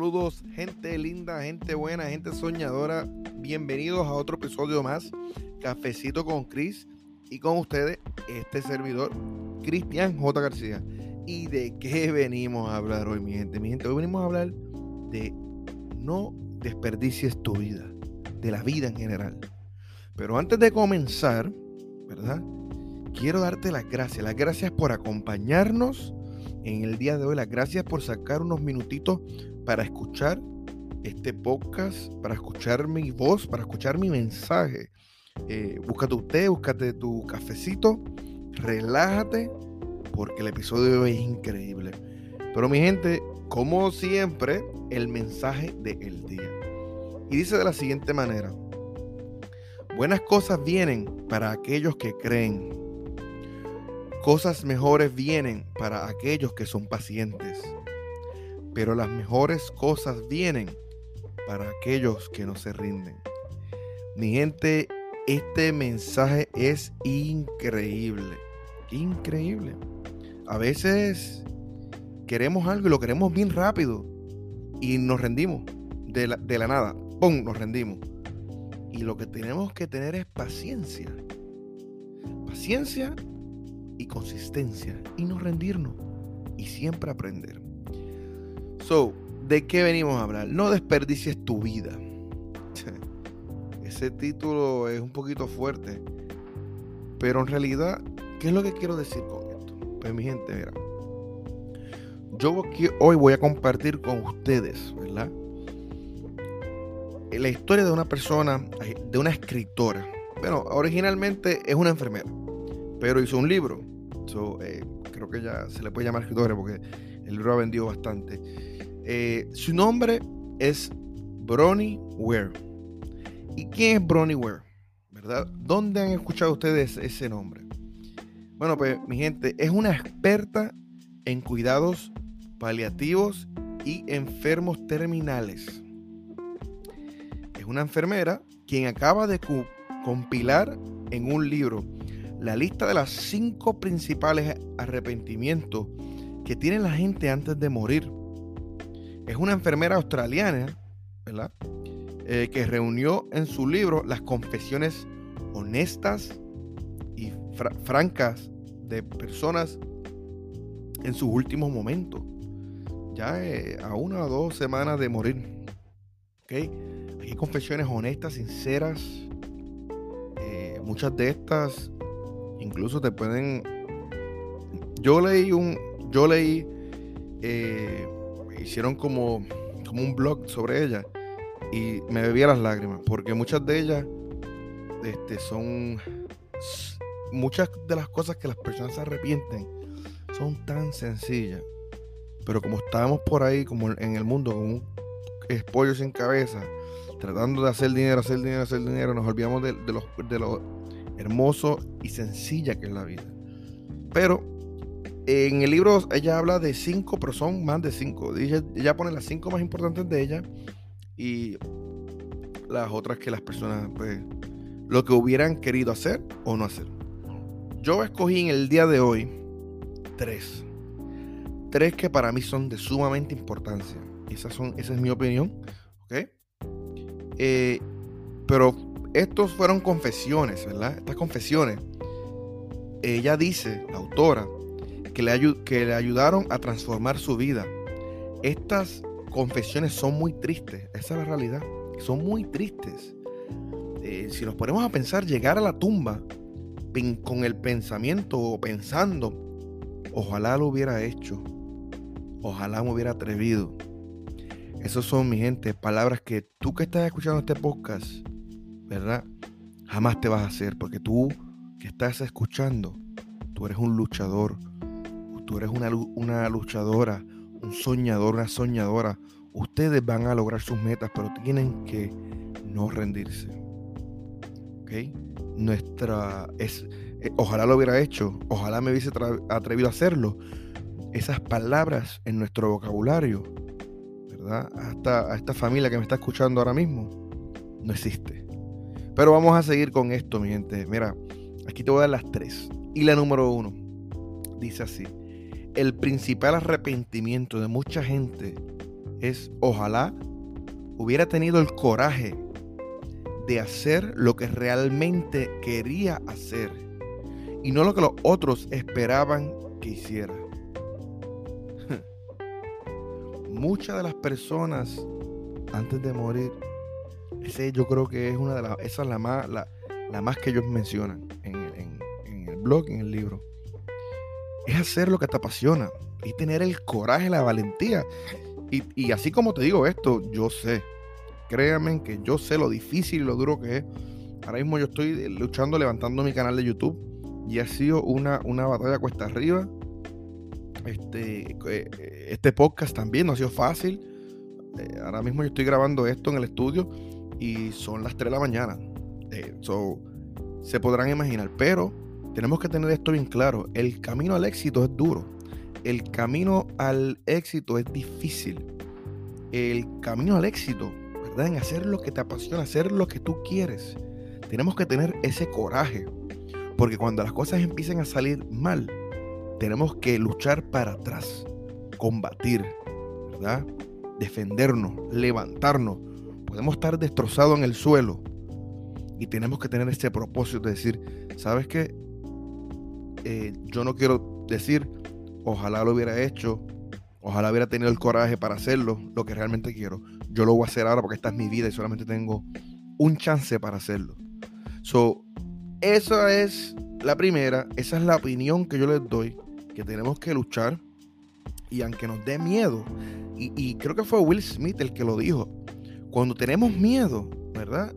Saludos, gente linda, gente buena, gente soñadora. Bienvenidos a otro episodio más, Cafecito con Cris. Y con ustedes, este servidor, Cristian J. García. ¿Y de qué venimos a hablar hoy, mi gente? Mi gente, hoy venimos a hablar de no desperdicies tu vida, de la vida en general. Pero antes de comenzar, ¿verdad? Quiero darte las gracias por acompañarnos en el día de hoy, las gracias por sacar unos minutitos para escuchar este podcast, para escuchar mi voz, para escuchar mi mensaje. Búscate un té, búscate tu cafecito, relájate, porque el episodio de hoy es increíble. Pero mi gente, como siempre, el mensaje del día. Y dice de la siguiente manera: buenas cosas vienen para aquellos que creen. Cosas mejores vienen para aquellos que son pacientes. Pero las mejores cosas vienen para aquellos que no se rinden. Mi gente, este mensaje es increíble. Increíble. A veces queremos algo y lo queremos bien rápido y nos rendimos de la nada. ¡Pum! Nos rendimos. Y lo que tenemos que tener es paciencia. Paciencia y consistencia. Y no rendirnos. Y siempre aprender. So, ¿de qué venimos a hablar? No desperdicies tu vida. Ese título es un poquito fuerte. Pero en realidad, ¿qué es lo que quiero decir con esto? Pues mi gente, mira, yo hoy voy a compartir con ustedes, ¿verdad?, la historia de una persona, de una escritora. Bueno, originalmente es una enfermera, pero hizo un libro. Creo que ya se le puede llamar escritora porque el libro ha vendido bastante. Su nombre es Bronnie Ware. ¿Y quién es Bronnie Ware? ¿Verdad? ¿Dónde han escuchado ustedes ese nombre? Bueno, pues mi gente, es una experta en cuidados paliativos y enfermos terminales. Es una enfermera quien acaba de compilar en un libro la lista de las 5 principales arrepentimientos que tiene la gente antes de morir. Es una enfermera australiana, ¿verdad?, que reunió en su libro las confesiones honestas y francas de personas en sus últimos momentos, ya a 1 o 2 semanas de morir. ¿Okay? Hay confesiones honestas, sinceras. Muchas de estas incluso te pueden... Yo leí, hicieron como un blog sobre ella y me bebía las lágrimas, porque muchas de ellas son... Muchas de las cosas que las personas se arrepienten son tan sencillas, pero como estábamos por ahí, como en el mundo, como un pollo sin cabeza, tratando de hacer dinero, nos olvidamos de lo hermoso y sencilla que es la vida. Pero en el libro ella habla de 5, pero son más de 5. Ella pone las 5 más importantes de ella y las otras que las personas, pues, lo que hubieran querido hacer o no hacer. Yo escogí en el día de hoy 3. 3 que para mí son de sumamente importancia. Esa es mi opinión. ¿Okay? Pero estos fueron confesiones, ¿verdad? Estas confesiones, ella dice, la autora, que le ayudaron a transformar su vida. Estas confesiones son muy tristes. Esa es la realidad. Son muy tristes. Si nos ponemos a pensar, llegar a la tumba con el pensamiento o pensando, ojalá lo hubiera hecho, ojalá me hubiera atrevido. Esos son, mi gente, palabras que tú que estás escuchando este podcast, ¿verdad?, jamás te vas a hacer, porque tú que estás escuchando, tú eres un luchador, tú eres una luchadora, un soñador, una soñadora. Ustedes van a lograr sus metas, pero tienen que no rendirse. ¿Okay? Ojalá lo hubiera hecho, ojalá me hubiese atrevido a hacerlo. Esas palabras en nuestro vocabulario, ¿verdad?, hasta a esta familia que me está escuchando ahora mismo, no existe. Pero vamos a seguir con esto, mi gente. Mira, aquí te voy a dar las 3. Y la número 1 dice así: el principal arrepentimiento de mucha gente es ojalá hubiera tenido el coraje de hacer lo que realmente quería hacer y no lo que los otros esperaban que hiciera. Muchas de las personas antes de morir, ese yo creo que es una de las, esa es la más que ellos mencionan en el blog, en el libro, es hacer lo que te apasiona y tener el coraje, la valentía. Y así como te digo esto, yo sé, créanme que yo sé lo difícil y lo duro que es. Ahora mismo yo estoy luchando, levantando mi canal de YouTube, y ha sido una batalla cuesta arriba. Este podcast también no ha sido fácil. Ahora mismo yo estoy grabando esto en el estudio y son las 3 de la mañana. Se podrán imaginar, pero tenemos que tener esto bien claro. El camino al éxito es duro. El camino al éxito es difícil. El camino al éxito, ¿verdad? En hacer lo que te apasiona, hacer lo que tú quieres. Tenemos que tener ese coraje, porque cuando las cosas empiecen a salir mal, tenemos que luchar para atrás, combatir, ¿verdad? Defendernos, levantarnos. Podemos estar destrozados en el suelo y tenemos que tener ese propósito de decir, ¿sabes qué? Yo no quiero decir, ojalá lo hubiera hecho, ojalá hubiera tenido el coraje para hacerlo, lo que realmente quiero. Yo lo voy a hacer ahora porque esta es mi vida y solamente tengo un chance para hacerlo. Esa es la primera, esa es la opinión que yo les doy, que tenemos que luchar. Y aunque nos dé miedo, y creo que fue Will Smith el que lo dijo, cuando tenemos miedo, ¿verdad?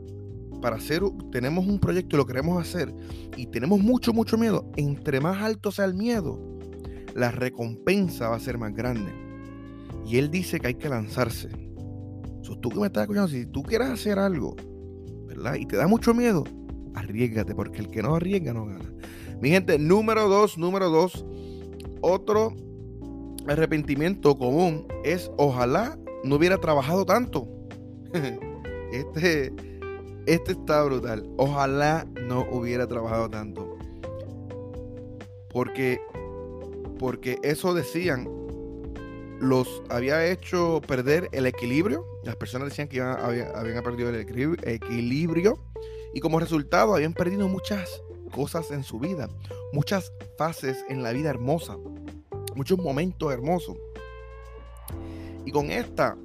Tenemos un proyecto y lo queremos hacer, y tenemos mucho, mucho miedo, entre más alto sea el miedo, la recompensa va a ser más grande. Y él dice que hay que lanzarse. Tú que me estás escuchando, si tú quieres hacer algo, ¿verdad? Y te da mucho miedo, arriésgate, porque el que no arriesga no gana. Mi gente, número dos, otro arrepentimiento común es ojalá no hubiera trabajado tanto. Este está brutal. Ojalá no hubiera trabajado tanto, porque eso decían, los había hecho perder el equilibrio. Las personas decían que habían perdido el equilibrio y como resultado habían perdido muchas cosas en su vida, muchas fases en la vida hermosa, muchos momentos hermosos. Y con esta,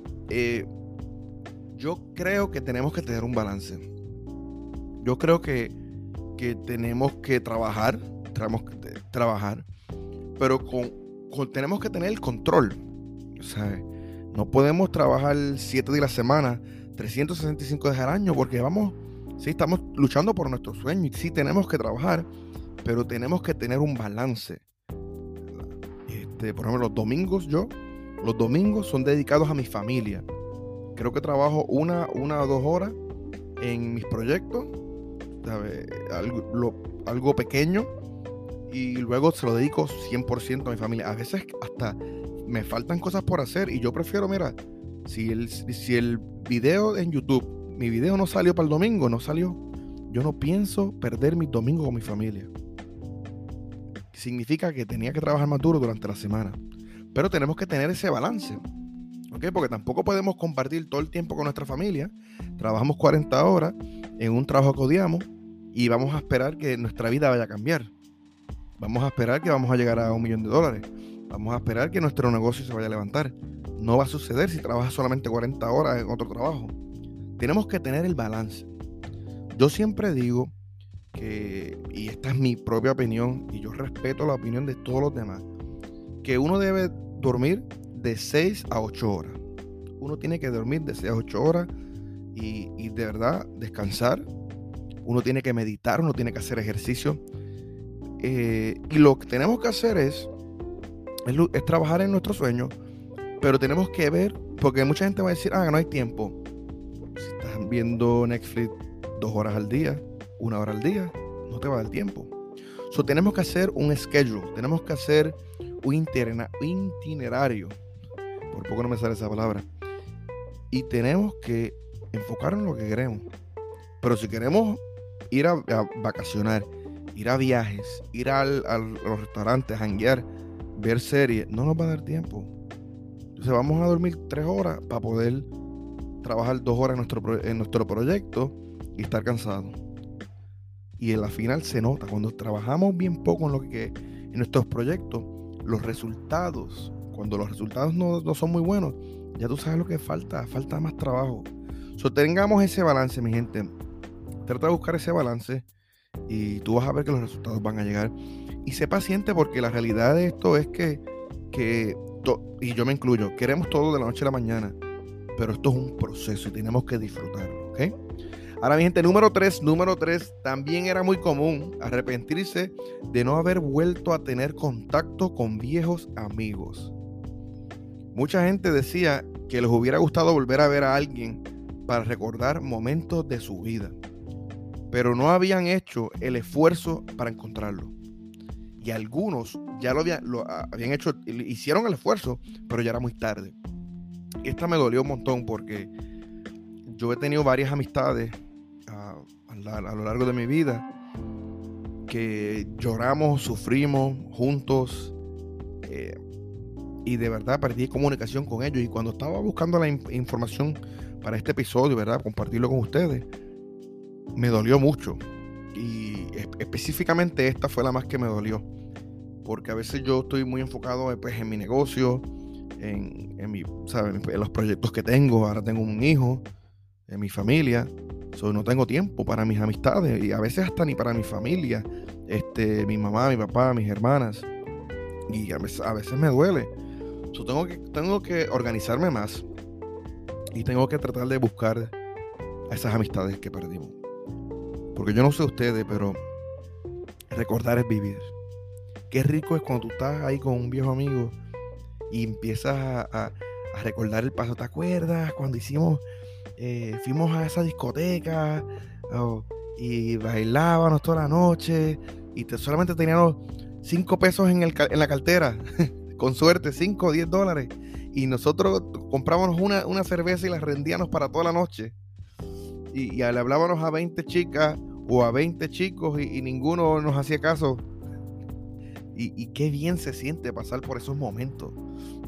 yo creo que tenemos que tener un balance. Yo creo que tenemos que trabajar, pero tenemos que tener el control. O sea, no podemos trabajar 7 días a la semana, 365 días al año, porque estamos luchando por nuestro sueño y sí tenemos que trabajar, pero tenemos que tener un balance. Por ejemplo, los domingos son dedicados a mi familia. Creo que trabajo una o dos horas en mis proyectos, ¿sabes? Algo pequeño, y luego se lo dedico 100% a mi familia. A veces hasta me faltan cosas por hacer y yo prefiero, mira, si el video en YouTube, mi video no salió para el domingo, no salió. Yo no pienso perder mi domingo con mi familia. Significa que tenía que trabajar más duro durante la semana, pero tenemos que tener ese balance, ¿ok? Porque tampoco podemos compartir todo el tiempo con nuestra familia. Trabajamos 40 horas en un trabajo que odiamos y vamos a esperar que nuestra vida vaya a cambiar. Vamos a esperar que vamos a llegar a $1 millón. Vamos a esperar que nuestro negocio se vaya a levantar. No va a suceder si trabajas solamente 40 horas en otro trabajo. Tenemos que tener el balance. Yo siempre digo que, y esta es mi propia opinión y yo respeto la opinión de todos los demás, que uno debe dormir de 6 a 8 horas. Uno tiene que dormir de 6 a 8 horas y de verdad descansar. Uno tiene que meditar, uno tiene que hacer ejercicio. Y lo que tenemos que hacer es trabajar en nuestro sueño, pero tenemos que ver, porque mucha gente va a decir, no hay tiempo. Si estás viendo Netflix 2 horas al día, 1 hora al día, no te va a dar tiempo. Tenemos que hacer un schedule, tenemos que hacer un itinerario, por poco no me sale esa palabra, y tenemos que enfocarnos en lo que queremos. Pero si queremos ir a vacacionar, ir a viajes, ir a los restaurantes, janguear, ver series, no nos va a dar tiempo. Entonces vamos a dormir 3 horas para poder trabajar 2 horas en nuestro proyecto y estar cansado. Y en la final se nota, cuando trabajamos bien poco en nuestros proyectos, cuando los resultados no son muy buenos, ya tú sabes lo que falta más trabajo. So, tengamos ese balance, mi gente. Trata de buscar ese balance y tú vas a ver que los resultados van a llegar. Y sé paciente, porque la realidad de esto es que y yo me incluyo, queremos todo de la noche a la mañana, pero esto es un proceso y tenemos que disfrutarlo, ¿ok? Ahora, mi gente, número 3, también era muy común arrepentirse de no haber vuelto a tener contacto con viejos amigos. Mucha gente decía que les hubiera gustado volver a ver a alguien para recordar momentos de su vida, pero no habían hecho el esfuerzo para encontrarlo. Y algunos ya hicieron el esfuerzo, pero ya era muy tarde. Esta me dolió un montón porque yo he tenido varias amistades a lo largo de mi vida que lloramos, sufrimos juntos, y de verdad perdí comunicación con ellos. Y cuando estaba buscando la información para este episodio, ¿verdad?, compartirlo con ustedes, me dolió mucho. Y específicamente esta fue la más que me dolió, porque a veces yo estoy muy enfocado, pues, en mi negocio, en los proyectos que tengo. Ahora tengo un hijo, en mi familia, no tengo tiempo para mis amistades y a veces hasta ni para mi familia, mi mamá, mi papá, mis hermanas, y a veces me duele. So, tengo que organizarme más y tengo que tratar de buscar a esas amistades que perdimos, porque yo no sé ustedes, pero recordar es vivir. Qué rico es cuando tú estás ahí con un viejo amigo y empiezas a recordar el pasado. ¿Te acuerdas cuando fuimos a esa discoteca y bailábamos toda la noche y solamente teníamos 5 pesos en la cartera, con suerte 5 o 10 dólares, y nosotros comprábamos una cerveza y la rendíamos para toda la noche, y le hablábamos a 20 chicas o a 20 chicos y ninguno nos hacía caso? Y qué bien se siente pasar por esos momentos.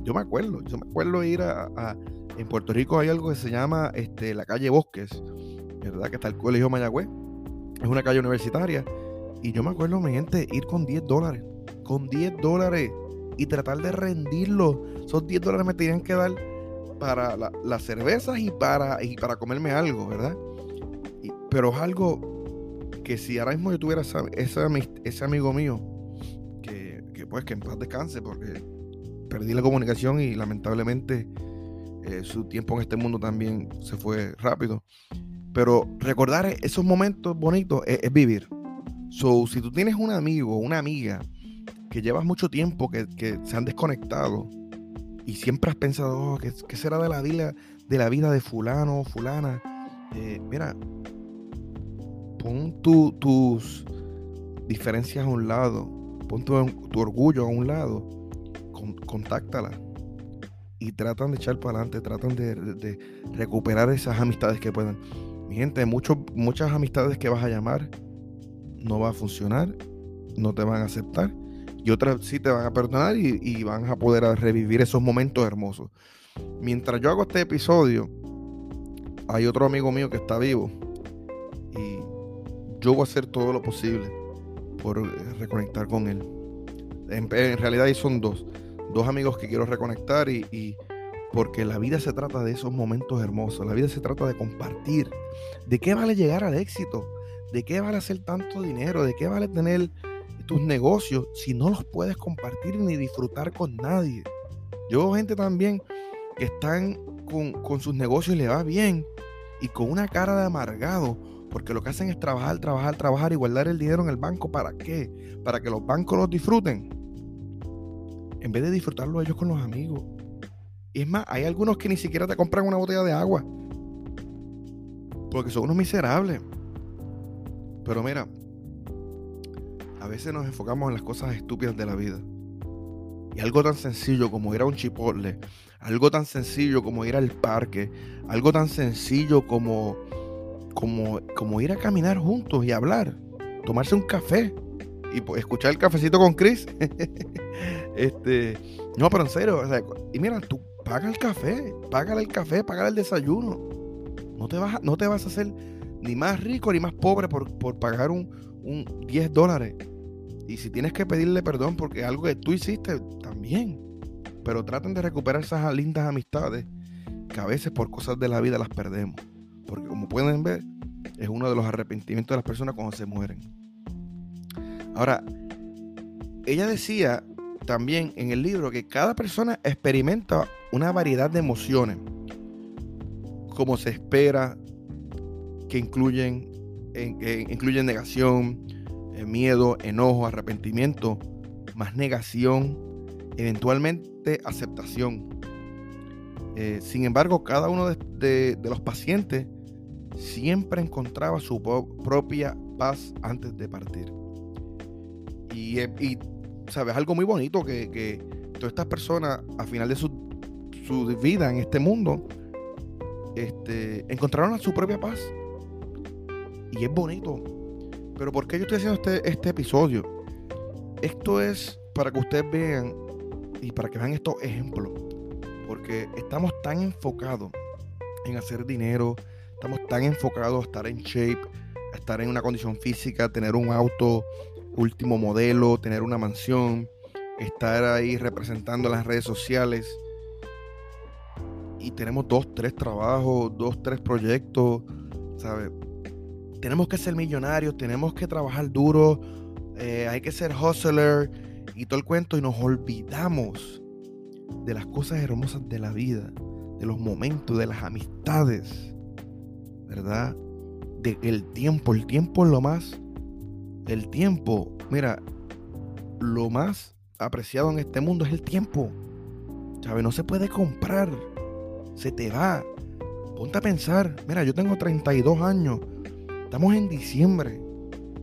Yo me acuerdo ir a en Puerto Rico hay algo que se llama la Calle Bosques, ¿verdad?, que está el Colegio Mayagüez. Es una calle universitaria. Y yo me acuerdo, mi gente, ir con $10. Con $10 y tratar de rendirlo. Esos $10 me tenían que dar para las cervezas y para comerme algo, ¿verdad? Pero es algo que si ahora mismo yo tuviera ese amigo mío, que en paz descanse, porque perdí la comunicación y lamentablemente su tiempo en este mundo también se fue rápido. Pero recordar esos momentos bonitos es vivir. So, si tú tienes un amigo o una amiga que llevas mucho tiempo que se han desconectado y siempre has pensado, ¿qué será de la vida de fulano o fulana? Mira, pon tus diferencias a un lado, pon tu orgullo a un lado, contáctala y tratan de echar para adelante, tratan de recuperar esas amistades que puedan. Mi gente, muchas amistades que vas a llamar no va a funcionar, no te van a aceptar, y otras sí te van a perdonar y van a poder revivir esos momentos hermosos. Mientras yo hago este episodio, hay otro amigo mío que está vivo y yo voy a hacer todo lo posible por reconectar con él. En realidad son dos amigos que quiero reconectar, y porque la vida se trata de esos momentos hermosos. La vida se trata de compartir. ¿De qué vale llegar al éxito? ¿De qué vale hacer tanto dinero? ¿De qué vale tener tus negocios si no los puedes compartir ni disfrutar con nadie? Yo veo gente también que están con sus negocios y le va bien, y con una cara de amargado, porque lo que hacen es trabajar y guardar el dinero en el banco. ¿Para qué? Para que los bancos los disfruten, en vez de disfrutarlo ellos con los amigos. Y es más, hay algunos que ni siquiera te compran una botella de agua porque son unos miserables. Pero mira, a veces nos enfocamos en las cosas estúpidas de la vida, y algo tan sencillo como ir a un Chipotle, algo tan sencillo como ir al parque, algo tan sencillo como ir a caminar juntos y hablar, tomarse un café y escuchar el Cafecito con Cris. No, pero en serio, y mira, tú paga el café, págale el café, págale el desayuno. No te vas a hacer ni más rico ni más pobre por pagar un $10. Y si tienes que pedirle perdón porque algo que tú hiciste, también. Pero traten de recuperar esas lindas amistades que a veces por cosas de la vida las perdemos. Porque como pueden ver, es uno de los arrepentimientos de las personas cuando se mueren. Ahora, ella decía también en el libro que cada persona experimenta una variedad de emociones, como se espera, que incluyen negación, miedo, enojo, arrepentimiento, más negación, eventualmente aceptación. Sin embargo, cada uno de los pacientes siempre encontraba su propia paz antes de partir. Y sabes, algo muy bonito que todas estas personas a final de su vida en este mundo encontraron su propia paz. Y es bonito. Pero ¿por qué yo estoy haciendo este episodio? Esto es para que ustedes vean y para que vean estos ejemplos. Porque estamos tan enfocados en hacer dinero, estamos tan enfocados a estar en shape, a estar en una condición física, tener un auto último modelo, tener una mansión, estar ahí representando las redes sociales. Y tenemos 2, 3 trabajos, 2, 3 proyectos, ¿sabes? Tenemos que ser millonarios, tenemos que trabajar duro, hay que ser hustler y todo el cuento. Y nos olvidamos de las cosas hermosas de la vida, de los momentos, de las amistades, ¿verdad? Del tiempo. El tiempo es lo más... El tiempo, mira, lo más apreciado en este mundo es el tiempo. ¿Sabes? No se puede comprar. Se te va. Ponte a pensar. Mira, yo tengo 32 años. Estamos en diciembre.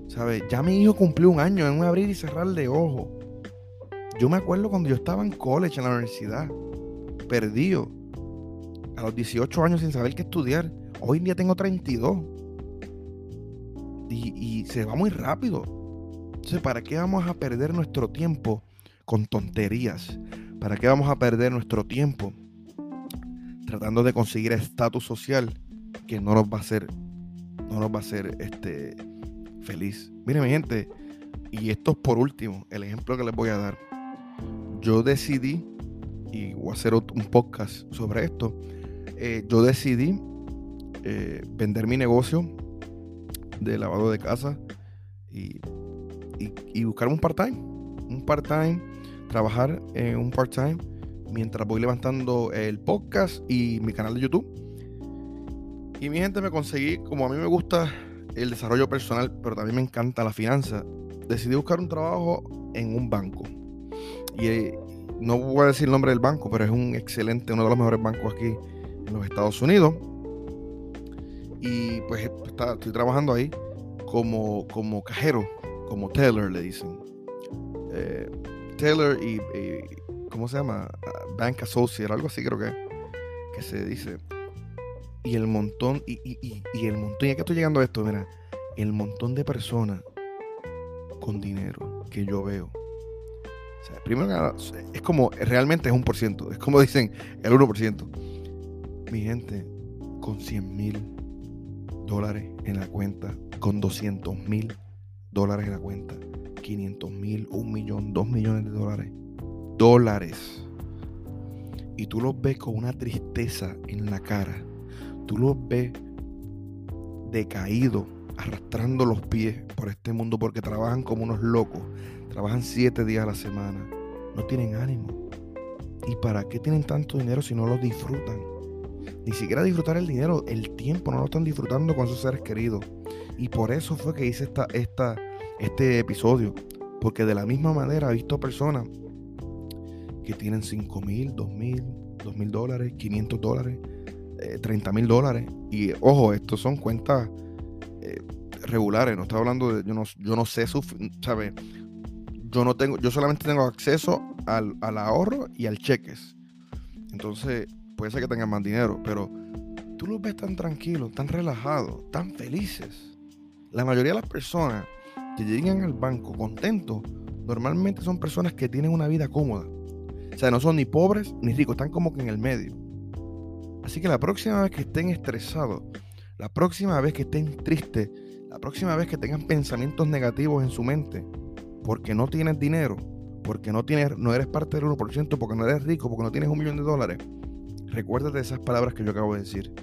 ¿Sabes? Ya mi hijo cumplió un año en un abrir y cerrar de ojos. Yo me acuerdo cuando yo estaba en college, en la universidad. Perdido. A los 18 años sin saber qué estudiar. Hoy en día tengo 32. Y se va muy rápido. Entonces, ¿para qué vamos a perder nuestro tiempo con tonterías? ¿Para qué vamos a perder nuestro tiempo tratando de conseguir estatus social que no nos va a hacer feliz? Miren, mi gente, y esto es por último, el ejemplo que les voy a dar. Yo decidí, y voy a hacer un podcast sobre esto, yo decidí vender mi negocio de lavado de casa y buscar un part-time, trabajar en un part-time mientras voy levantando el podcast y mi canal de YouTube. Y mi gente, me conseguí, como a mí me gusta el desarrollo personal, pero también me encanta la finanza, decidí buscar un trabajo en un banco. Y no voy a decir el nombre del banco, pero es uno de los mejores bancos aquí en los Estados Unidos. Y pues estoy trabajando ahí como cajero, como teller, le dicen. Teller y ¿cómo se llama? Bank Associate, algo así creo que se dice. Y el montón, y ya que estoy llegando a esto, mira, el montón de personas con dinero que yo veo. O sea, primero que nada, es como, realmente es 1%, es como dicen, el 1%. Mi gente, con $100,000 en la cuenta, con $200,000 en la cuenta, $500,000, $1,000,000, $2,000,000 dólares, y tú los ves con una tristeza en la cara, tú los ves decaídos, arrastrando los pies por este mundo, porque trabajan como unos locos, trabajan 7 días a la semana, no tienen ánimo. ¿Y para qué tienen tanto dinero si no lo disfrutan? Ni siquiera disfrutar el dinero, el tiempo no lo están disfrutando con sus seres queridos. Y por eso fue que hice este episodio, porque de la misma manera he visto personas que tienen $5,000, $2,000, $2,000, $500, $30,000. Y ojo, estos son cuentas regulares, no estoy hablando de, yo no sé, ¿sabes? Yo solamente tengo acceso al ahorro y al cheques. Entonces, puede ser que tengan más dinero, pero tú los ves tan tranquilos, tan relajados, tan felices. La mayoría de las personas que llegan al banco contentos, normalmente son personas que tienen una vida cómoda, O sea, no son ni pobres ni ricos, están como que en el medio. Así que la próxima vez que estén estresados, la próxima vez que estén tristes, la próxima vez que tengan pensamientos negativos en su mente, porque no tienes dinero, porque no eres parte del 1%, porque no eres rico, porque no tienes $1,000,000, recuérdate de esas palabras que yo acabo de decir.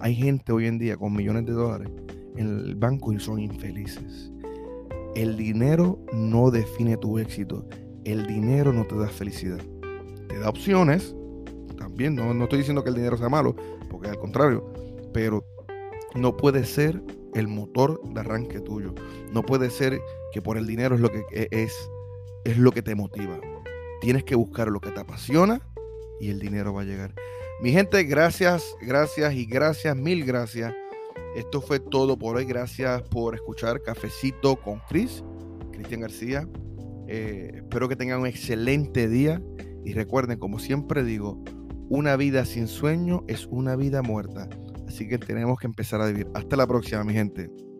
Hay gente hoy en día con millones de dólares en el banco y son infelices. El dinero no define tu éxito. El dinero no te da felicidad. Te da opciones. También no estoy diciendo que el dinero sea malo, porque al contrario. Pero no puede ser el motor de arranque tuyo. No puede ser que por el dinero es lo que te motiva. Tienes que buscar lo que te apasiona y el dinero va a llegar. Mi gente, gracias, mil gracias. Esto fue todo por hoy. Gracias por escuchar Cafecito con Cris, Cristian García. Espero que tengan un excelente día. Y recuerden, como siempre digo, una vida sin sueño es una vida muerta. Así que tenemos que empezar a vivir. Hasta la próxima, mi gente.